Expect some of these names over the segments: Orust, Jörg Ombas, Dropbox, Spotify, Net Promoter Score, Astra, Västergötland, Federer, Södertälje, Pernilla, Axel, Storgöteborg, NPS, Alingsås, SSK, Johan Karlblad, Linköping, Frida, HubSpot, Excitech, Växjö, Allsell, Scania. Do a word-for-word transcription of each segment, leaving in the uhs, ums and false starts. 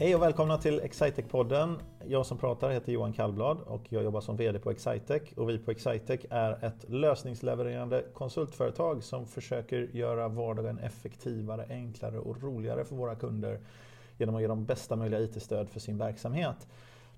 Hej och välkomna till Excitech-podden. Jag som pratar heter Johan Karlblad och jag jobbar som vd på Excitech. Och vi på Excitech är ett lösningslevererande konsultföretag som försöker göra vardagen effektivare, enklare och roligare för våra kunder genom att ge dem bästa möjliga I T-stöd för sin verksamhet.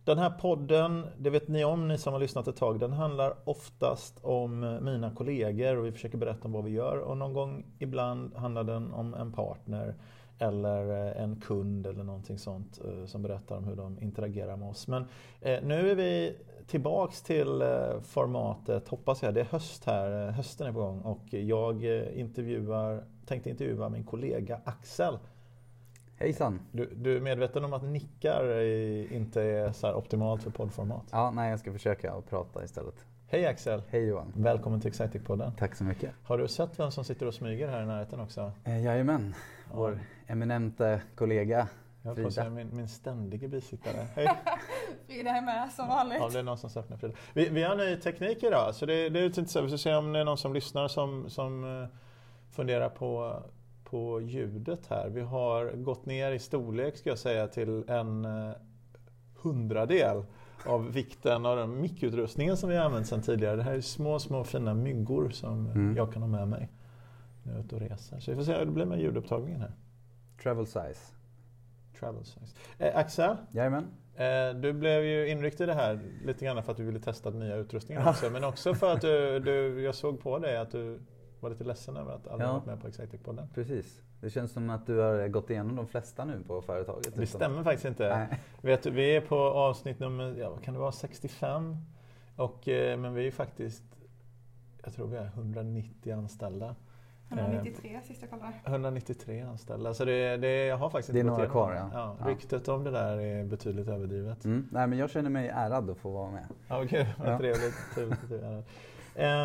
Den här podden, det vet ni om, ni som har lyssnat ett tag, den handlar oftast om mina kollegor och vi försöker berätta om vad vi gör. Och någon gång ibland handlar den om en partner eller en kund eller någonting sånt som berättar om hur de interagerar med oss. Men nu är vi tillbaks till formatet, hoppas jag. Det är höst här, hösten är på gång och jag intervjuar, tänkte intervjua min kollega Axel. Hejsan. Du, du är medveten om att nickar inte är så här optimalt för poddformat? Ja, nej, jag ska försöka att prata istället. Hej Axel! Hej Johan! Välkommen till Excitech-podden. Tack så mycket. Har du sett vem som sitter och smyger här i närheten också? Eh, jajamän, ja. Vår eminente kollega jag Frida. Säga, min, min ständige bisittare. Hej! Frida är med som vanligt. Ja, det är någon som saknar Frida. Vi, vi har ny teknik idag, så det, det är intressant. Vi ska se om det är någon som lyssnar som, som funderar på... på ljudet här. Vi har gått ner i storlek, ska jag säga, till en hundradel av vikten av den mickutrustningen som vi har använt sedan tidigare. Det här är små, små fina myggor som mm. jag kan ha med mig när jag är ute och reser. Så vi får se hur det blir med ljudupptagningen här. Travel size. Travel size. Eh, Axel? Jajamän. Du blev ju inriktad i det här lite grann för att du ville testa nya utrustningen också. Men också för att du, du, jag såg på dig att du var lite ledsen över att alla ja. varit med på Excitech-podden. Precis. Det känns som att du har gått igenom de flesta nu på företaget. Det stämmer något. Faktiskt inte. Vet du, vi är på avsnitt nummer, ja, kan det vara sextiofem? Och, eh, men vi är faktiskt, jag tror vi är hundranittio anställda. hundranittiotre eh, sist jag kollade. hundranittiotre anställda. Så det, det, jag har faktiskt det är några igenom. Kvar, ja. Ja, ja. Ryktet om det där är betydligt överdrivet. Mm. Nej, men jag känner mig ärad att få vara med. Okej, okay. Vad ja. trevligt. trevligt, trevligt.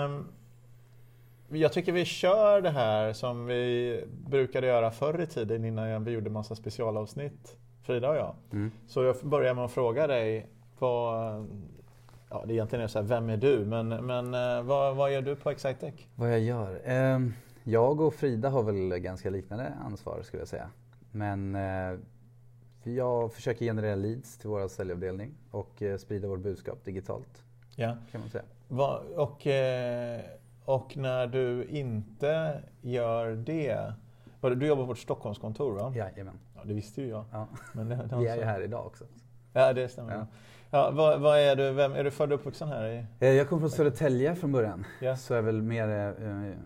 um, Jag tycker vi kör det här som vi brukade göra förr i tiden innan vi gjorde massa specialavsnitt, Frida och jag. Mm. Så jag börjar med att fråga dig, vad, ja, det egentligen är så här, vem är du? Men, men vad, vad gör du på Excitech? Vad jag gör? Eh, jag och Frida har väl ganska liknande ansvar, skulle jag säga. Men eh, jag försöker generera leads till vår säljavdelning och eh, sprida vårt budskap digitalt, ja. kan man säga. Va, och... Eh, Och när du inte gör det... Du jobbar på ett Stockholmskontor, va? Jajamän. Ja, det visste ju jag. Ja. Men det, det vi är ju här idag också. Ja, det stämmer. Ja. Ja, vad, vad är du? Vem, är du född och uppvuxen här? I... Jag kom från Södertälje från början. Yeah. Så jag är väl mer eh,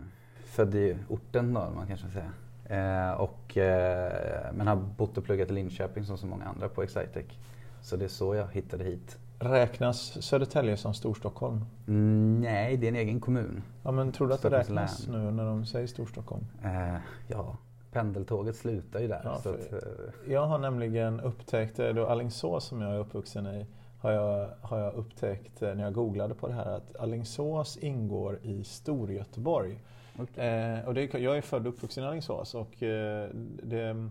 född i orten då, man kanske säger. Eh, och, eh, men har bott och pluggat i Linköping som så många andra på Excitech. Så det är så jag hittade hit. Räknas Södertälje som Storstockholm? Mm, nej, det är en egen kommun. Ja, men tror du att det räknas län. Nu när de säger Storstockholm? Eh, ja, pendeltåget slutar ju där. Ja, så att, eh. Jag har nämligen upptäckt, då Alingsås som jag är uppvuxen i, har jag, har jag upptäckt när jag googlade på det här att Alingsås ingår i Storgöteborg. Okay. Eh, och det, jag är född och uppvuxen i Alingsås och eh, det...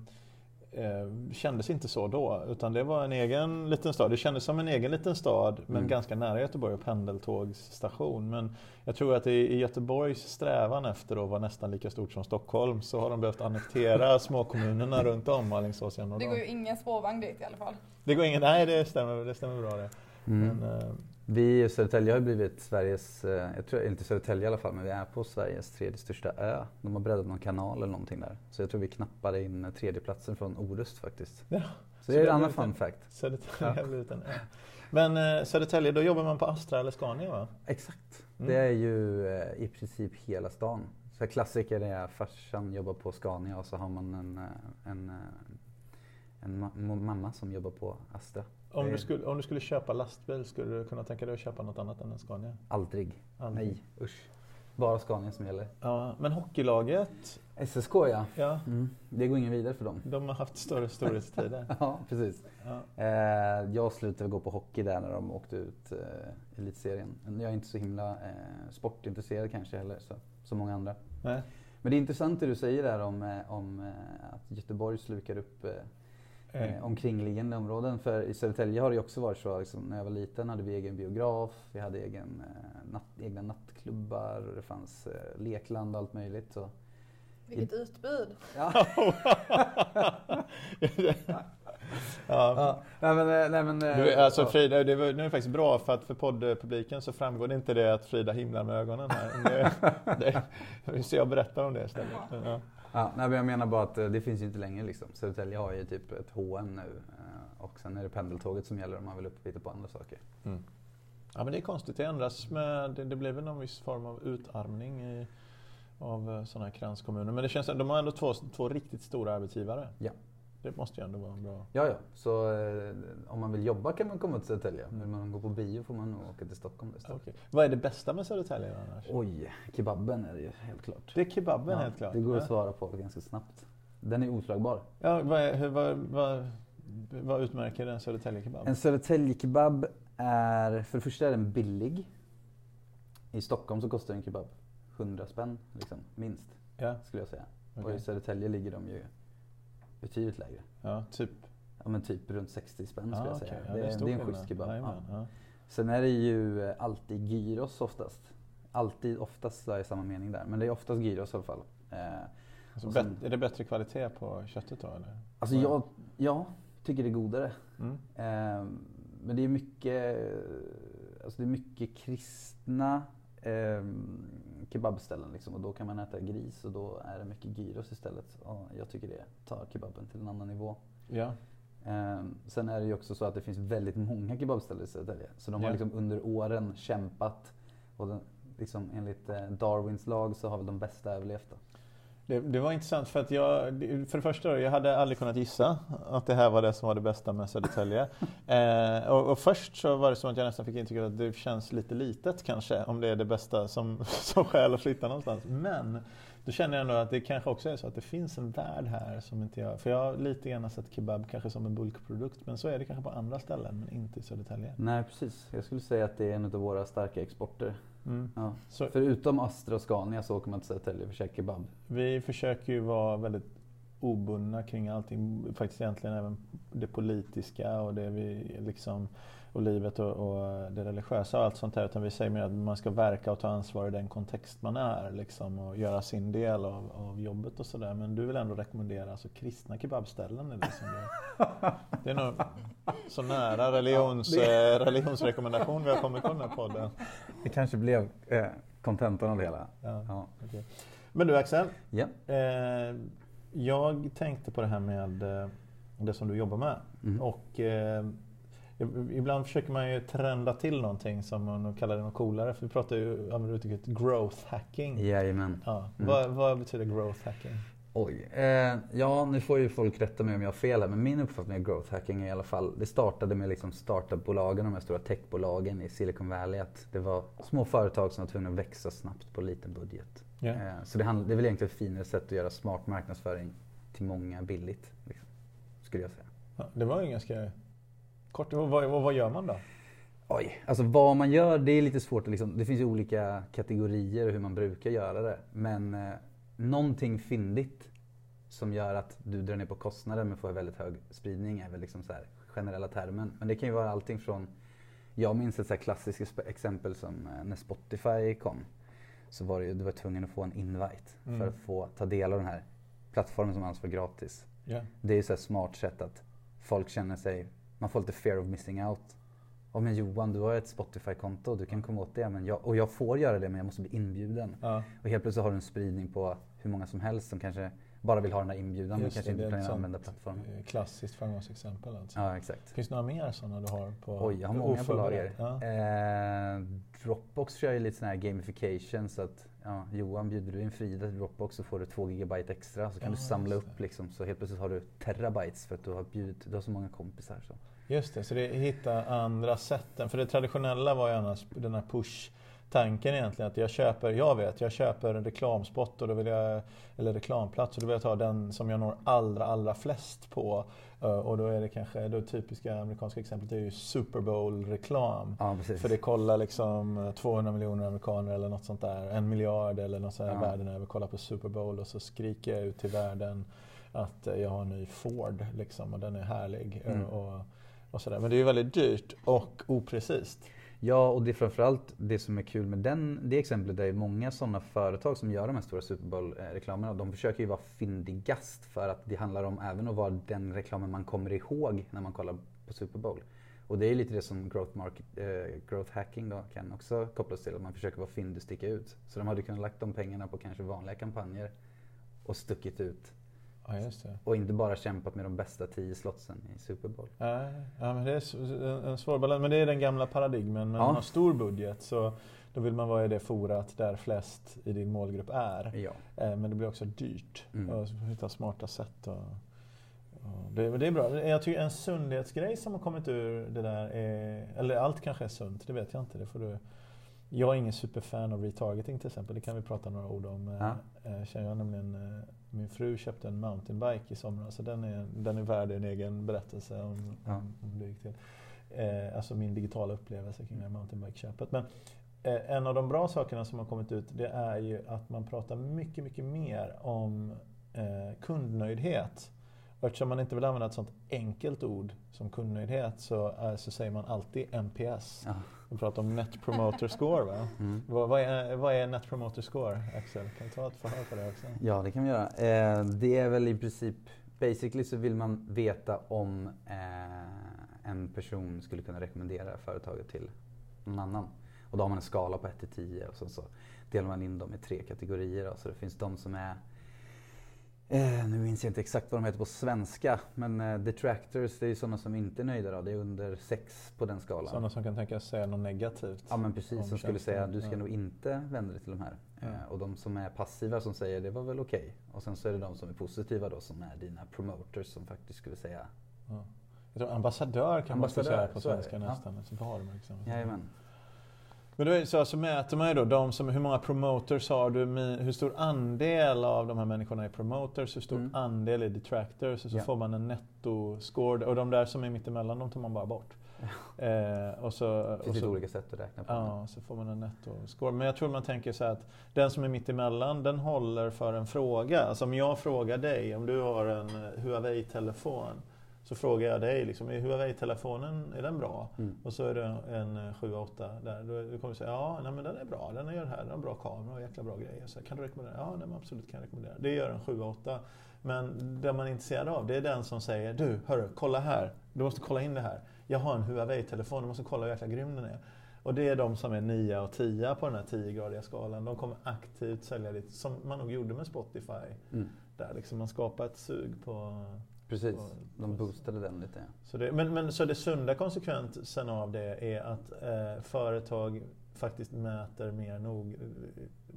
Eh, kändes inte så då, utan det var en egen liten stad. Det kändes som en egen liten stad, men mm. ganska nära Göteborg och pendeltågsstation. Men jag tror att i Göteborgs strävan efter att vara nästan lika stort som Stockholm så har de behövt annektera småkommunerna runt om Alingsås. Det går ju ingen spårvagn dit i alla fall. Det går ingen, nej det stämmer, det stämmer bra det. Mm. Men, eh, vi i Södertälje har blivit Sveriges, jag tror inte Södertälje i alla fall, men vi är på Sveriges tredje största ö. De har breddat någon kanal eller någonting där. Så jag tror vi knappade in tredjeplatsen från Orust faktiskt. Ja, så det är en annan fun fact. Södertälje har blivit en ö. Men Södertälje, då jobbar man på Astra eller Scania, va? Exakt. Mm. Det är ju i princip hela stan. Så klassiker är att farsan jobbar på Scania och så har man en, en, en, en mamma som jobbar på Astra. Om du, skulle, om du skulle köpa lastbil, skulle du kunna tänka dig att köpa något annat än en Scania? Aldrig. Aldrig. Nej, usch. Bara Scania som gäller. Ja, men hockeylaget? S S K, ja. ja. Mm. Det går ingen vidare för dem. De har haft större storhetstider. Ja, precis. Ja. Eh, jag slutade gå på hockey där när de åkte ut eh, elitserien. Jag är inte så himla eh, sportintresserad kanske heller, så, som många andra. Nej. Men det är intressant det du säger där om, om att Göteborg slukar upp... Eh, Eh, omkringliggande områden, för i Södertälje har det också varit så liksom, när jag var liten hade vi egen biograf, vi hade egen, eh, natt, egna nattklubbar och det fanns eh, lekland och allt möjligt. Så. Vilket I... utbud! Ja. Ja. Ja. Nej, men, nej, men, du, alltså, Frida, det var, nu är det faktiskt bra för att för poddpubliken så framgår det inte det att Frida himlar med ögonen här. Det, det, så jag berättar om det istället. Ja. Ja, nej, men jag menar bara att det finns ju inte längre liksom. Södertälje har ju typ ett H M nu och sen är det pendeltåget som gäller om man vill upp lite på andra saker. Mm. Ja, men det är konstigt, det ändras med, det, det blev väl någon viss form av utarmning i, av sådana här kranskommuner. Men det känns att de har ändå två, två riktigt stora arbetsgivare. Ja. Det måste ju ändå vara en bra... Ja, ja. Så eh, om man vill jobba kan man komma till Södertälje. Mm. Vill man gå på bio får man nog åka till Stockholm. Okay. Vad är det bästa med Södertälje annars? Oj, kebabben är det ju helt klart. Det är kebabben, ja, helt klart. Det går att svara på ganska snabbt. Den är oslagbar. Ja, vad, är, vad, vad, vad utmärker en Södertälje-kebab? En Södertälje-kebab är... För det första är den billig. I Stockholm så kostar en kebab hundra spänn, liksom, minst, ja, skulle jag säga. Okay. Och i Södertälje ligger de ju... betydligt lägre. Ja, typ. Ja, men typ runt sextio spänn, skulle ah, jag säga. Okay. Ja, det, det, är det är en schysst kebab. Ja. Ja. Sen är det ju alltid gyros oftast. Alltid, oftast så är det samma mening där. Men det är oftast gyros i alla fall. Eh, alltså, sen, bet- är det bättre kvalitet på köttet då? Eller? Alltså jag, jag tycker det är godare. Mm. Eh, men det är mycket, alltså det är mycket kristna eh, kebabställen liksom, och då kan man äta gris och då är det mycket gyros istället. Och jag tycker det tar kebaben till en annan nivå. Ja. Ehm, sen är det ju också så att det finns väldigt många kebabställen i Södertälje. Så de har, ja, liksom under åren kämpat och den, liksom, enligt eh, Darwins lag så har väl de bästa överlevt. Det, det var intressant för att jag, för det första, jag hade aldrig kunnat gissa att det här var det som var det bästa med Södertälje. eh, och, och först så var det så att jag nästan fick intrycket att det känns lite litet kanske, om det är det bästa som, som skäl att flytta någonstans. Men då känner jag ändå att det kanske också är så att det finns en värld här som inte jag, för jag har lite gärna sett kebab kanske som en bulkprodukt, men så är det kanske på andra ställen, men inte i Södertälje. Nej, precis. Jag skulle säga att det är en av våra starka exporter. Mm. Ja. Förutom Astra och Scania så åker man till Södertälje för att käka kebab. Vi försöker ju vara väldigt obundna kring allting, faktiskt egentligen även det politiska och det vi liksom, och livet och, och det religiösa och allt sånt där, utan vi säger mer att man ska verka och ta ansvar i den kontext man är liksom, och göra sin del av, av jobbet och sådär. Men du vill ändå rekommendera alltså, kristna kebabställen är det som det, det är nog så nära religions, ja, det... religionsrekommendation vi har kommit på den här podden. Det kanske blev kontentan eh, av det hela. Ja, ja. Okay. Men du Axel, ja. eh, jag tänkte på det här med eh, det som du jobbar med, mm, och eh, ibland försöker man ju trenda till någonting som man kallar det något coolare. För vi pratar ju om uttrycket growth hacking. Jajamän. Ja. Mm. Vad, vad betyder growth hacking? Oj. Eh, ja, nu får ju folk rätta mig om jag har fel här. Men min uppfattning av growth hacking är i alla fall... Det startade med liksom startupbolagen, de här stora techbolagen i Silicon Valley. Att det var små företag som var tvungna att växa snabbt på liten budget. Yeah. Eh, så det, handl- det är väl egentligen ett finare sätt att göra smart marknadsföring till många billigt. Liksom, skulle jag säga. Ja, det var ju ganska... Kort, vad, vad gör man då? Oj, alltså vad man gör, det är lite svårt. Liksom, det finns ju olika kategorier och hur man brukar göra det. Men eh, någonting fyndigt som gör att du drar ner på kostnaden men får väldigt hög spridning är väl liksom så här generella termen. Men det kan ju vara allting från, jag minns ett så här klassiskt exempel som eh, när Spotify kom. Så var det, du var tvungen att få en invite, mm, för att få ta del av den här plattformen som anses för gratis. Yeah. Det är ju så här smart sätt att folk känner sig... Man får lite fear of missing out. Oh, men Johan, du har ett Spotify-konto och du kan komma åt det. Men jag, och jag får göra det, men jag måste bli inbjuden. Ja. Och helt plötsligt har du en spridning på hur många som helst som kanske bara vill ha den här inbjudan. Just men kanske det, inte planerar att använda plattformen. Klassiskt framgångsexempel. Alltså. Ja, exakt. Finns det några mer sådana du har på? Oj, jag har många på lager. Ja. Eh, Dropbox kör ju lite sån här gamification. Så att, ja, Johan, bjuder du in Frida till Dropbox så får du två gigabyte extra. Så kan, ja, du samla upp liksom, så helt plötsligt har du terabytes för att du har, bjudit, du har så många kompisar. Så. Just det, så det är hitta andra sätten. För det traditionella var ju annars den här push. Tanken egentligen att jag köper, jag vet, jag köper en reklamspot och då vill jag, eller reklamplats, och då vill jag ta den som jag når allra, allra flest på. Och då är det kanske, det typiska amerikanska exemplet är ju Super Bowl-reklam. Ja, för det kollar liksom tvåhundra miljoner amerikaner eller något sånt där, en miljard eller något sånt där, ja, världen över, kollar på Super Bowl och så skriker jag ut till världen att jag har en ny Ford liksom och den är härlig, mm, och, och sådär. Men det är ju väldigt dyrt och oprecist. Ja, och det är framförallt det som är kul med den, det exemplet, där är många sådana företag som gör de här stora Super Bowl-reklamerna. De försöker ju vara fyndigast, för att det handlar om även att vara den reklamen man kommer ihåg när man kollar på Super Bowl. Och det är lite det som growth, market, eh, growth hacking då kan också kopplas till, att man försöker vara fyndig och sticka ut. Så de hade kunnat lagt de pengarna på kanske vanliga kampanjer och stuckit ut. Ja, just det. Och inte bara kämpat med de bästa tio slotsen i Super Bowl. Ja, ja, men det är en svår balans. Men det är den gamla paradigmen. Men ja. Man har stor budget, så då vill man vara i det forat där flest i din målgrupp är. Ja. Men det blir också dyrt. Mm. Och hitta smarta sätt. Och, och det, det är bra. Jag tycker en sundhetsgrej som har kommit ur det där är, eller allt kanske är sunt, det vet jag inte. Det får du... Jag är ingen superfan av retargeting till exempel. Det kan vi prata några ord om. Ja. Jag nämligen, min fru köpte en mountainbike i somras. Så den är, den är värd en egen berättelse om, ja. om, om det gick till. Eh, alltså min digitala upplevelse kring mm. mountainbike-köpet. Men eh, en av de bra sakerna som har kommit ut, det är ju att man pratar mycket, mycket mer om eh, kundnöjdhet. Och eftersom man inte vill använda ett sånt enkelt ord som kundnöjdhet, så, så säger man alltid N P S. Ja. Vi pratar om Net Promoter Score, va? Mm. Vad, vad, är, vad är Net Promoter Score, Axel? Kan du ta ett förhör på det också? Ja, det kan vi göra. Eh, det är väl i princip, basically så vill man veta om eh, en person skulle kunna rekommendera företaget till någon annan. Och då har man en skala på ett till tio och så, så delar man in dem i tre kategorier. Då. Så det finns de som är... Eh, nu minns jag inte exakt vad de heter på svenska, men eh, detractors, det är ju sådana som inte är nöjda då. Det är under sex på den skalan. Sådana som kan tänka säga något negativt. Ja, men precis, som skulle säga du ska ja. nog inte vända dig till de här. Ja. Eh, och de som är passiva som säger det var väl okej. Okay. Och sen så är det de som är positiva då, som är dina promoters, som faktiskt skulle säga... Ja. Jag tror ambassadör kan man säga på svenska är, nästan. Ja. Så har de liksom. Jajamän. Men då är det så, så mäter man ju då de som, hur många promoters har du, hur stor andel av de här människorna är promoters, hur stor mm. andel är detractors, och så yeah. får man en nettoscore. Och de där som är mittemellan, de tar man bara bort. eh, och så, det finns och så, ett olika sätt att räkna på. Ja, så får man en nettoscore. Men jag tror man tänker så här att den som är mittemellan, den håller för en fråga. Alltså om jag frågar dig, om du har en Huawei-telefon, så frågar jag dig, liksom, är Huawei-telefonen, är den bra? Mm. Och så är det en sju åtta där. Du kommer säga, ja, nej, men den är bra, den gör det här, den har en bra kamera och jäkla bra grejer. Så här, kan du rekommendera? Ja, nej, men absolut kan jag rekommendera. Det gör en sju åtta. Men det man är intresserad av, det är den som säger, du, hörru, kolla här, du måste kolla in det här. Jag har en Huawei-telefon, du måste kolla hur jäkla grym den är. Och det är de som är nio och tio på den här tio-gradiga skalan. De kommer aktivt sälja det, som man nog gjorde med Spotify. Mm. Där liksom man skapar ett sug på... Precis, de boostade den lite. Så det, men, men så det sunda konsekvensen av det är att eh, företag faktiskt mäter mer nog,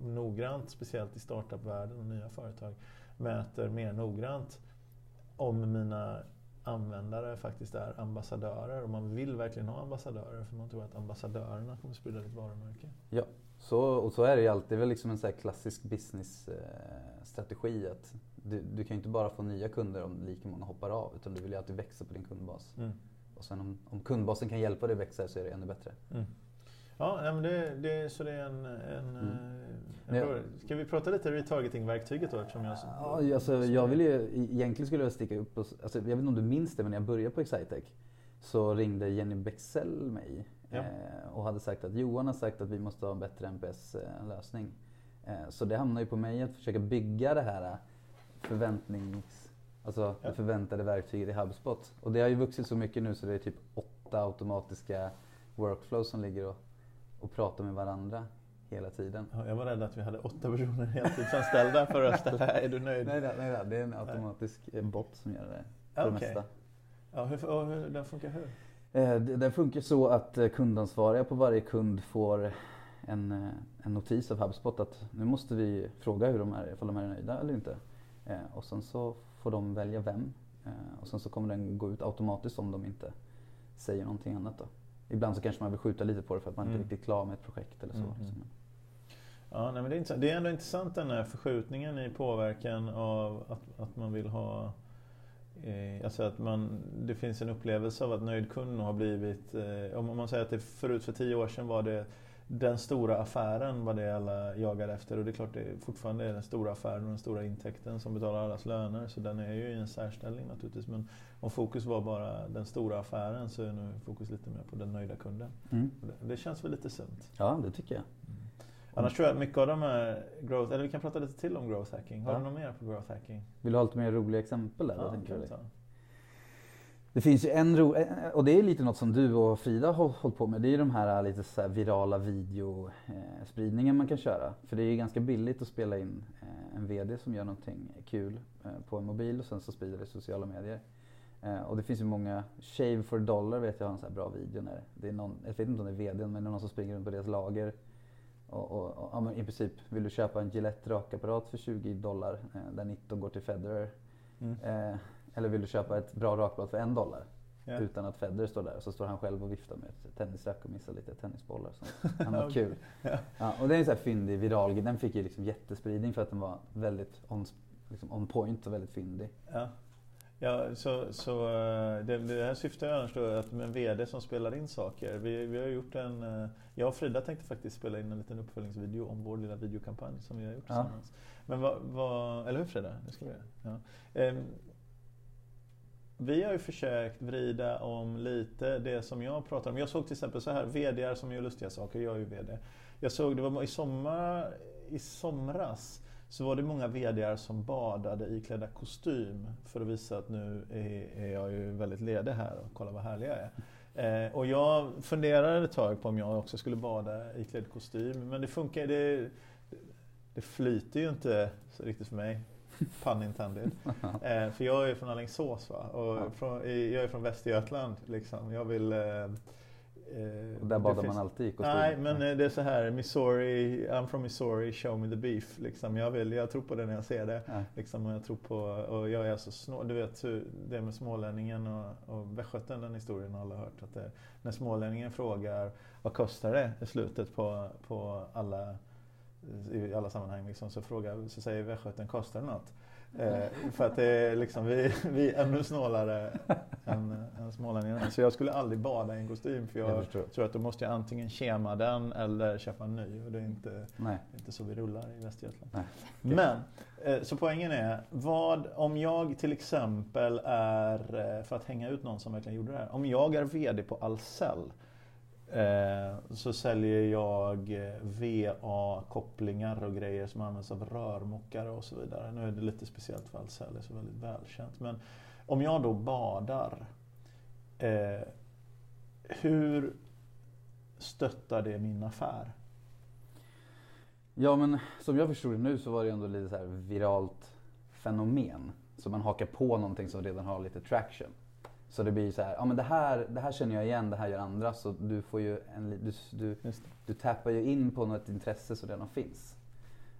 noggrant, speciellt i startupvärlden och nya företag, mäter mer noggrant om mina användare faktiskt är ambassadörer. Och man vill verkligen ha ambassadörer, för man tror att ambassadörerna kommer sprida ditt varumärke. Ja, så, och så är det ju alltid. Det är väl liksom en så här klassisk business-strategi eh, att Du, du kan ju inte bara få nya kunder om lika många hoppar av, utan du vill ju alltid växa på din kundbas. Mm. Och sen om, om kundbasen kan hjälpa dig att växa, så är det ännu bättre. Mm. Ja, men det, det, så det är en... en, mm. en jag, ska vi prata lite retargeting-verktyget då? Som jag, ja, alltså, jag vill ju, egentligen skulle jag sticka upp och... Alltså, jag vet inte om du minns det, men när jag började på Excitech så ringde Jenny Bexell mig ja. eh, och hade sagt att Johan har sagt att vi måste ha en bättre N P S-lösning. Eh, så det hamnar ju på mig att försöka bygga det här... förväntnings, alltså ja. det förväntade verktyget i HubSpot. Och det har ju vuxit så mycket nu, så det är typ åtta automatiska workflows som ligger och, och pratar med varandra hela tiden. Ja, jag var rädd att vi hade åtta personer heltidsanställda för att ställa, är du nöjd? Nej, nej, nej, det är en automatisk nej. bot som gör det för okay. det mesta. Ja, hur, och hur, den funkar hur? Eh, det, den funkar så att kundansvariga på varje kund får en, en notis av HubSpot att nu måste vi fråga hur de är, ifall de är nöjda eller inte. Eh, och sen så får de välja vem eh, och sen så kommer den gå ut automatiskt om de inte säger någonting annat då. Ibland så kanske man vill skjuta lite på det för att man mm. inte riktigt är klar med ett projekt eller så. Mm. Liksom. Ja, nej, men det, är det är ändå intressant den här förskjutningen i påverkan av att, att man vill ha eh, alltså att man, det finns en upplevelse av att nöjd kund har blivit eh, om man säger att det förut för tio år sedan var det den stora affären var det alla jagade efter. Och det är klart det är fortfarande är den stora affären och den stora intäkten som betalar allas löner. Så den är ju i en särställning naturligtvis. Men om fokus var bara den stora affären så är nu fokus lite mer på den nöjda kunden. Mm. Det, det känns väl lite sunt. Ja, det tycker jag. Mm. Annars tror jag mycket av de här growth... Eller vi kan prata lite till om growth hacking. Har ja. du något mer på growth hacking? Vill du ha lite mer roliga exempel där? Ja, tänker jag. Det. Det finns ju en ro... Och det är lite något som du och Frida har hållit på med. Det är ju de här lite så här virala videospridningen man kan köra. För det är ju ganska billigt att spela in en vd som gör någonting kul på en mobil. Och sen så sprider det i sociala medier. Och det finns ju många... Shave for dollar vet jag har en så här bra video när det är någon... Jag vet inte om det är vdn, men det är någon som springer runt på deras lager. Och, och, och, ja, men i princip vill du köpa en Gillette rakapparat för tjugo dollar eh, där nitton går till Federer. Mm. Eh, eller vill du köpa ett bra rakapparat för en dollar yeah. utan att Federer står där. Och så står han själv och viftar med ett tennisrack och missar lite tennisbollar. Så han har kul. yeah. ja, och det är en sån här fyndig viralgrej. Den fick ju liksom jättespridning för att den var väldigt on, liksom on point och väldigt fyndig. Yeah. Ja, så, så det, det här syftar ju annars då att med en vd som spelar in saker. Vi, vi har gjort en, jag och Frida tänkte faktiskt spela in en liten uppföljningsvideo om vår lilla videokampanj som vi har gjort tillsammans. Ja. Men vad, vad, eller hur Frida? Det ska vi göra. Ja. Um, vi har ju försökt vrida om lite det som jag pratar om. Jag såg till exempel så här, vdar som gör lustiga saker, jag är ju vd. Jag såg, det var i, sommar, i somras. Så var det många vdar som badade i klädda kostym för att visa att nu är jag ju väldigt ledig här och kolla vad härlig jag är. Eh, och jag funderade ett tag på om jag också skulle bada i klädd kostym. Men det funkar, det, det flyter ju inte så riktigt för mig. Pun intended. Eh, för jag är ju från Alingsås va? Och från, jag är från Västergötland liksom. Jag vill... Eh, Och där badar man alltid i kostym. Nej, men det är så här, Missouri, I'm from Missouri, show me the beef. Liksom. Jag, vill, jag tror på det när jag ser det. Ja. Liksom, och jag tror på, och jag är så snå, du vet hur det är med smålänningen och, och västgöten, den historien har alla hört. Att det, när smålänningen frågar, vad kostar det i slutet på, på alla, i alla sammanhang, liksom, så, frågar, så säger västgöten, kostar det något? Eh, för att det är liksom, vi, vi är ännu snålare än, än smålänningarna. Så jag skulle aldrig bada i en kostym för jag, jag tror. tror att då måste jag antingen kema den eller köpa en ny. Och det är inte, inte så vi rullar i Västergötland. Nej. Men, eh, så poängen är, vad, om jag till exempel är, för att hänga ut någon som verkligen gjorde det här. Om jag är vd på Allsell eh, så säljer jag V A-kopplingar och grejer som används av rörmokare och så vidare. Nu är det lite speciellt för Allsell, det är så väldigt välkänt. Men om jag då badar, eh, hur stöttar det min affär? Ja, men som jag förstod det nu så var det ändå lite så här viralt fenomen. Så man hakar på någonting som redan har lite traction. Så det blir ju så här, ja men det här, det här känner jag igen, det här gör andra. Så du får ju en, du, du, du tappar ju in på något intresse som redan finns.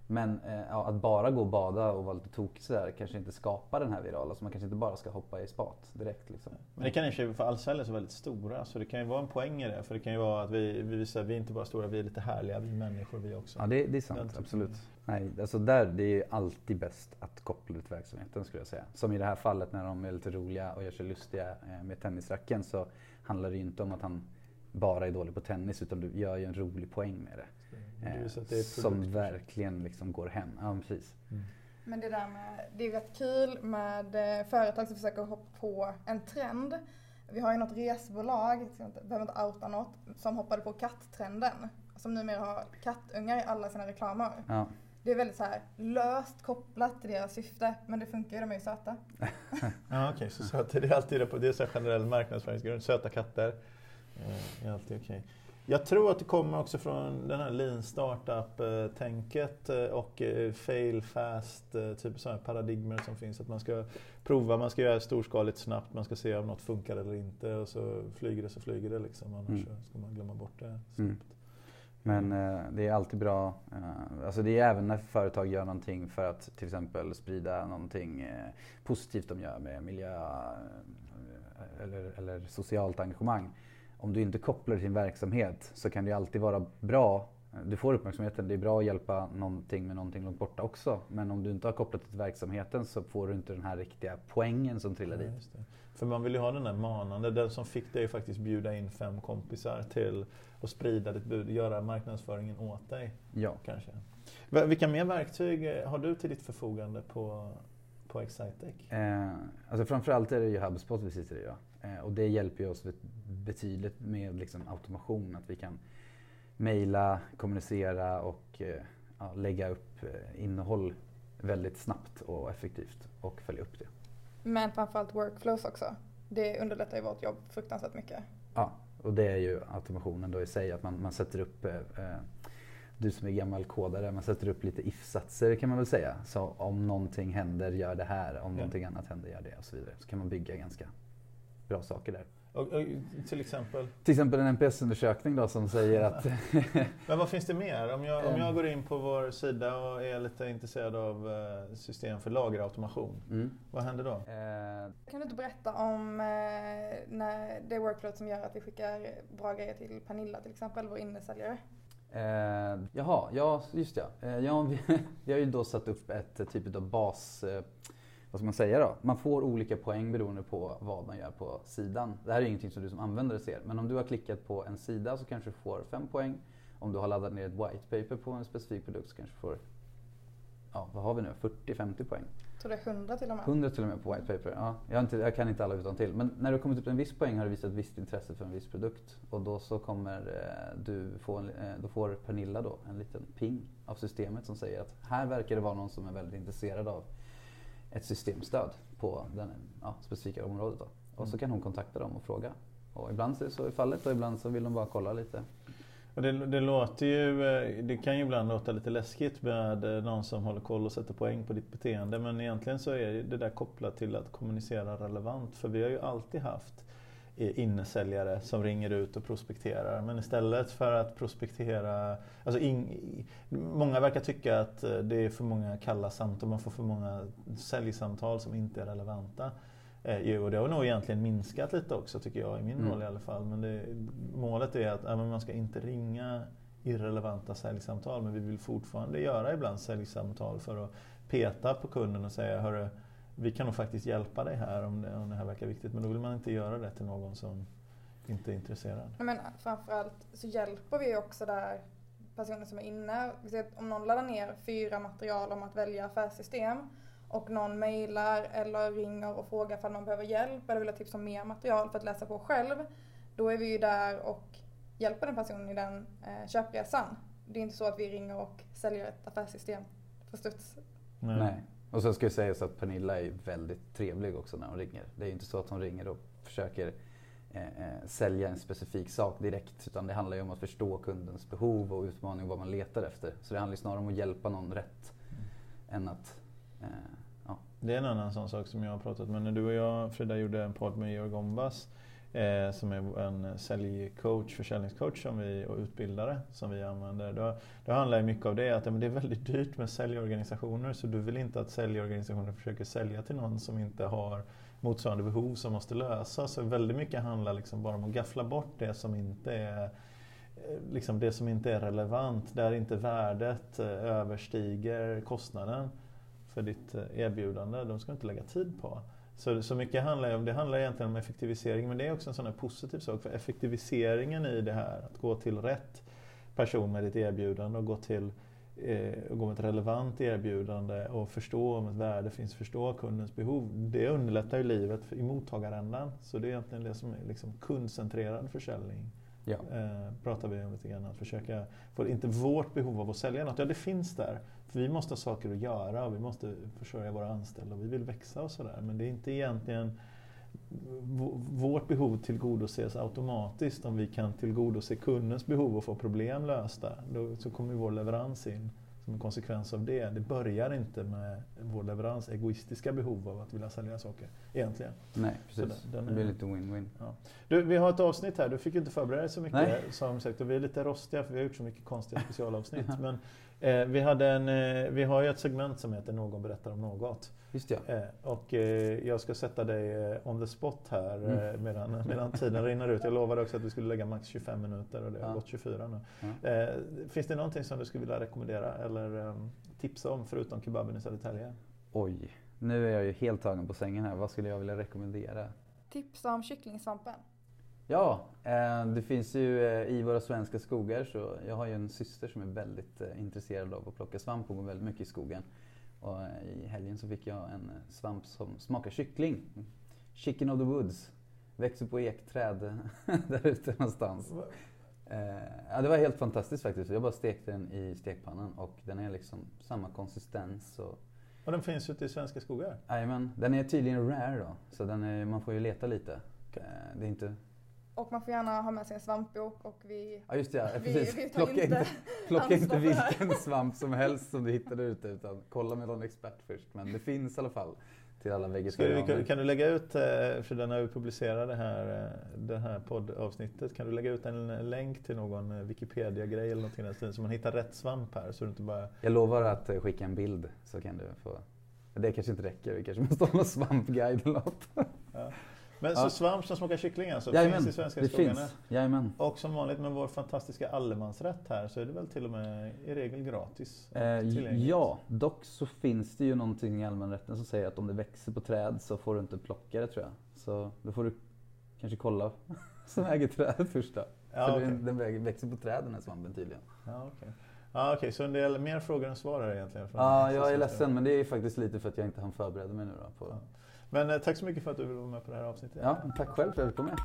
Men eh, att bara gå och bada och vara lite tokig så där kanske inte skapar den här virala. Så man kanske inte bara ska hoppa i spat direkt. Liksom. Men det kan ju för Allsell är så väldigt stora. Så det kan ju vara en poäng i det. För det kan ju vara att vi, vi visar att vi inte bara stora, vi är lite härliga. Vi människor vi också. Ja, det, det är sant. Absolut. Nej, alltså där, det är ju alltid bäst att koppla ut verksamheten skulle jag säga. Som i det här fallet när de är lite roliga och gör sig lustiga eh, med tennisracken. Så handlar det ju inte om att han bara är dålig på tennis. Utan du gör ju en rolig poäng med det. Eh, som verkligen liksom går hem. Ja, precis. Mm. Men det där med, det är ju rätt kul med företag som försöker hoppa på en trend. Vi har ju något resebolag, behöver inte outa något, som hoppade på katttrenden. Som numera har kattungar i alla sina reklamer. Ja. Det är väldigt så här löst kopplat till deras syfte. Men det funkar ju, de är ju söta. ja, okej. Okay, så söta, det är alltid det på, det är så här generell marknadsföringsgrund. Söta katter. Det är alltid okej. Okay. Jag tror att det kommer också från den här lean startup-tänket och fail fast, typ sådana här paradigmer som finns. Att man ska prova, man ska göra storskaligt snabbt, man ska se om något funkar eller inte. Och så flyger det så flyger det liksom, annars mm. ska man glömma bort det snabbt. Mm. Men eh, det är alltid bra, eh, alltså det är även när företag gör någonting för att till exempel sprida någonting eh, positivt de gör med miljö eh, eller, eller socialt engagemang. Om du inte kopplar din verksamhet så kan det alltid vara bra Du får uppmärksamheten, det är bra att hjälpa någonting med någonting långt borta också. Men om du inte har kopplat till verksamheten så får du inte den här riktiga poängen som trillar dit. Just det. För man vill ju ha den här manande, den som fick dig faktiskt bjuda in fem kompisar till och sprida ditt bud, göra marknadsföringen åt dig. Ja. Kanske. Vilka mer verktyg har du till ditt förfogande på, på Excitech? Eh, alltså framförallt är det ju HubSpot vi sitter i. Ja. Eh, och det hjälper ju oss betydligt med liksom automation, att vi kan mejla, kommunicera och ja, lägga upp innehåll väldigt snabbt och effektivt och följa upp det. Men framförallt workflows också. Det underlättar ju vårt jobb fruktansvärt mycket. Ja, och det är ju automationen då i sig, att man, man sätter upp, eh, du som är gammal kodare, man sätter upp lite if-satser kan man väl säga. Så om någonting händer, gör det här. Om ja. någonting annat händer, gör det och så vidare. Så kan man bygga ganska bra saker där. Och, och, till exempel? Till exempel en N P S-undersökning då som säger att... Men vad finns det mer? Om jag, om jag går in på vår sida och är lite intresserad av system för lagerautomation, mm. vad händer då? Eh. Kan du inte berätta om eh, när det workflow som gör att vi skickar bra grejer till Pernilla till exempel, vår innesäljare? Eh, jaha, ja, just ja. Eh, ja vi, vi har ju då satt upp ett typ av bas... Eh, Vad ska man säga då? Man får olika poäng beroende på vad man gör på sidan. Det här är ingenting som du som användare ser. Men om du har klickat på en sida så kanske du får fem poäng. Om du har laddat ner ett white paper på en specifik produkt så kanske du får, ja, vad har vi nu? fyrtio femtio poäng. Så det är hundra till och med? hundra till och med på white paper. Ja, jag, inte, jag kan inte alla utan till. Men när du har kommit upp en viss poäng har du visat ett visst intresse för en viss produkt. Och då så kommer du få en, då får Pernilla då en liten ping av systemet som säger att här verkar det vara någon som är väldigt intresserad av ett systemstöd på det ja, specifika området. Då. Och mm. så kan hon kontakta dem och fråga. Och ibland så är det så i fallet och ibland så vill de bara kolla lite. Och det, det, låter ju, det kan ju ibland låta lite läskigt med någon som håller koll och sätter poäng på ditt beteende. Men egentligen så är det där kopplat till att kommunicera relevant. För vi har ju alltid haft innesäljare som ringer ut och prospekterar. Men istället för att prospektera... Alltså in, många verkar tycka att det är för många kalla samtal. Man får för många säljsamtal som inte är relevanta. Eh, och det har nog egentligen minskat lite också tycker jag i min mm. roll i alla fall. Men det, målet är att äh, man ska inte ringa irrelevanta säljsamtal. Men vi vill fortfarande göra ibland säljsamtal för att peta på kunden och säga... Hörru, vi kan nog faktiskt hjälpa dig här om det, om det här verkar viktigt. Men då vill man inte göra det till någon som inte är intresserad. Men framförallt så hjälper vi också där personer som är inne. Om någon laddar ner fyra material om att välja affärssystem och någon mejlar eller ringer och frågar ifall någon behöver hjälp eller vill ha tips om mer material för att läsa på själv. Då är vi ju där och hjälper den personen i den eh, köpresan. Det är inte så att vi ringer och säljer ett affärssystem för studs. Nej. Nej. Och sen ska jag säga så att Pernilla är väldigt trevlig också när hon ringer. Det är ju inte så att hon ringer och försöker eh, sälja en specifik sak direkt. Utan det handlar ju om att förstå kundens behov och utmaning och vad man letar efter. Så det handlar ju snarare om att hjälpa någon rätt mm. än att... Eh, ja. Det är en annan sån sak som jag har pratat med. När du och jag, Frida, gjorde en podd med Jörg Ombas. Eh, som är en säljcoach, försäljningscoach som vi, och utbildare som vi använder. Då, då handlar ju mycket av det att ja, men det är väldigt dyrt med säljorganisationer, så du vill inte att säljorganisationer försöker sälja till någon som inte har motsvarande behov som måste lösas. Så väldigt mycket handlar liksom bara om att gaffla bort det som inte är, liksom det som inte är relevant, där inte värdet överstiger kostnaden för ditt erbjudande. De ska inte lägga tid på. Så, så mycket handlar om, det handlar egentligen om effektivisering, men det är också en sån här positiv sak, för effektiviseringen i det här, att gå till rätt person med ditt erbjudande och gå till eh, och gå med ett relevant erbjudande och förstå om ett värde finns, förstå kundens behov, det underlättar ju livet i mottagarändan. Så det är egentligen det som är liksom kundcentrerad försäljning. Ja. Eh, pratar vi om lite grann, att försöka få inte vårt behov av att sälja något, ja det finns där, för vi måste ha saker att göra och vi måste försörja våra anställda och vi vill växa och sådär, men det är inte egentligen vårt behov tillgodoses automatiskt. Om vi kan tillgodose kundens behov och få problem lösta, då så kommer vår leverans in som en konsekvens av det. Det börjar inte med vår leverans egoistiska behov av att vilja sälja saker egentligen. Nej, precis. Den, den är... Det blir lite win-win. Ja. Du, vi har ett avsnitt här. Du fick ju inte förbereda dig så mycket. Nej. Som sagt, och vi är lite rostiga för vi har gjort så mycket konstiga specialavsnitt. Men Eh, vi, hade en, eh, vi har ju ett segment som heter Någon berättar om något. Just det, ja. eh, och eh, jag ska sätta dig on the spot här mm. eh, medan, medan tiden rinner ut. Jag lovade också att vi skulle lägga max tjugofem minuter och det har ja. gått tjugofyra nu. Ja. Eh, finns det någonting som du skulle vilja rekommendera eller eh, tipsa om förutom kebaben i Södertälje? Oj, nu är jag ju helt tagen på sängen här. Vad skulle jag vilja rekommendera? Tipsa om kycklingsvampen. Ja, det finns ju i våra svenska skogar, så jag har ju en syster som är väldigt intresserad av att plocka svamp och går väldigt mycket i skogen. Och i helgen så fick jag en svamp som smakar kyckling. Chicken of the woods. Växer på ekträd där ute någonstans. Ja, det var helt fantastiskt faktiskt. Jag bara stekte den i stekpannan och den är liksom samma konsistens. Och Och den finns ute i svenska skogar? Jajamän, den är tydligen rare då, så den är, man får ju leta lite. Okay. Det är inte... Och man får gärna ha med sig en svampbok och vi... Ja just det, ja, vi, precis. Vi plocka inte, plocka inte vilken svamp som helst som du hittar ute, utan kolla med någon expert först. Men det finns i alla fall till alla vegetarianer. Ska vi, kan du lägga ut, för när vi publicerar det här, det här poddavsnittet, kan du lägga ut en länk till någon Wikipedia-grej eller någonting där så man hittar rätt svamp här? Så du inte bara... Jag lovar att skicka en bild så kan du få... Det kanske inte räcker, vi kanske måste ha någon svampguide eller något. Ja. Men så ja. svamp som smakar kyckling alltså, det Jajamän. finns i svenska skogarna. Och som vanligt med vår fantastiska allemansrätt här så är det väl till och med i regel gratis. Eh, ja, dock så finns det ju någonting i allemansrätten som säger att om det växer på träd så får du inte plocka det, tror jag. Så då får du kanske kolla som äger trädet först då. Ja, för okay. den, den växer på träd den här svampen tydligen. Ja, okej. Okay. Ja, ah, okej, okay. Så en del mer frågor än svar här egentligen. Ja, ah, jag är ledsen, men det är faktiskt lite för att jag inte hann förbereda mig nu då. På... Ja. Men eh, tack så mycket för att du ville vara med på det här avsnittet. Ja, tack själv för att du kom med.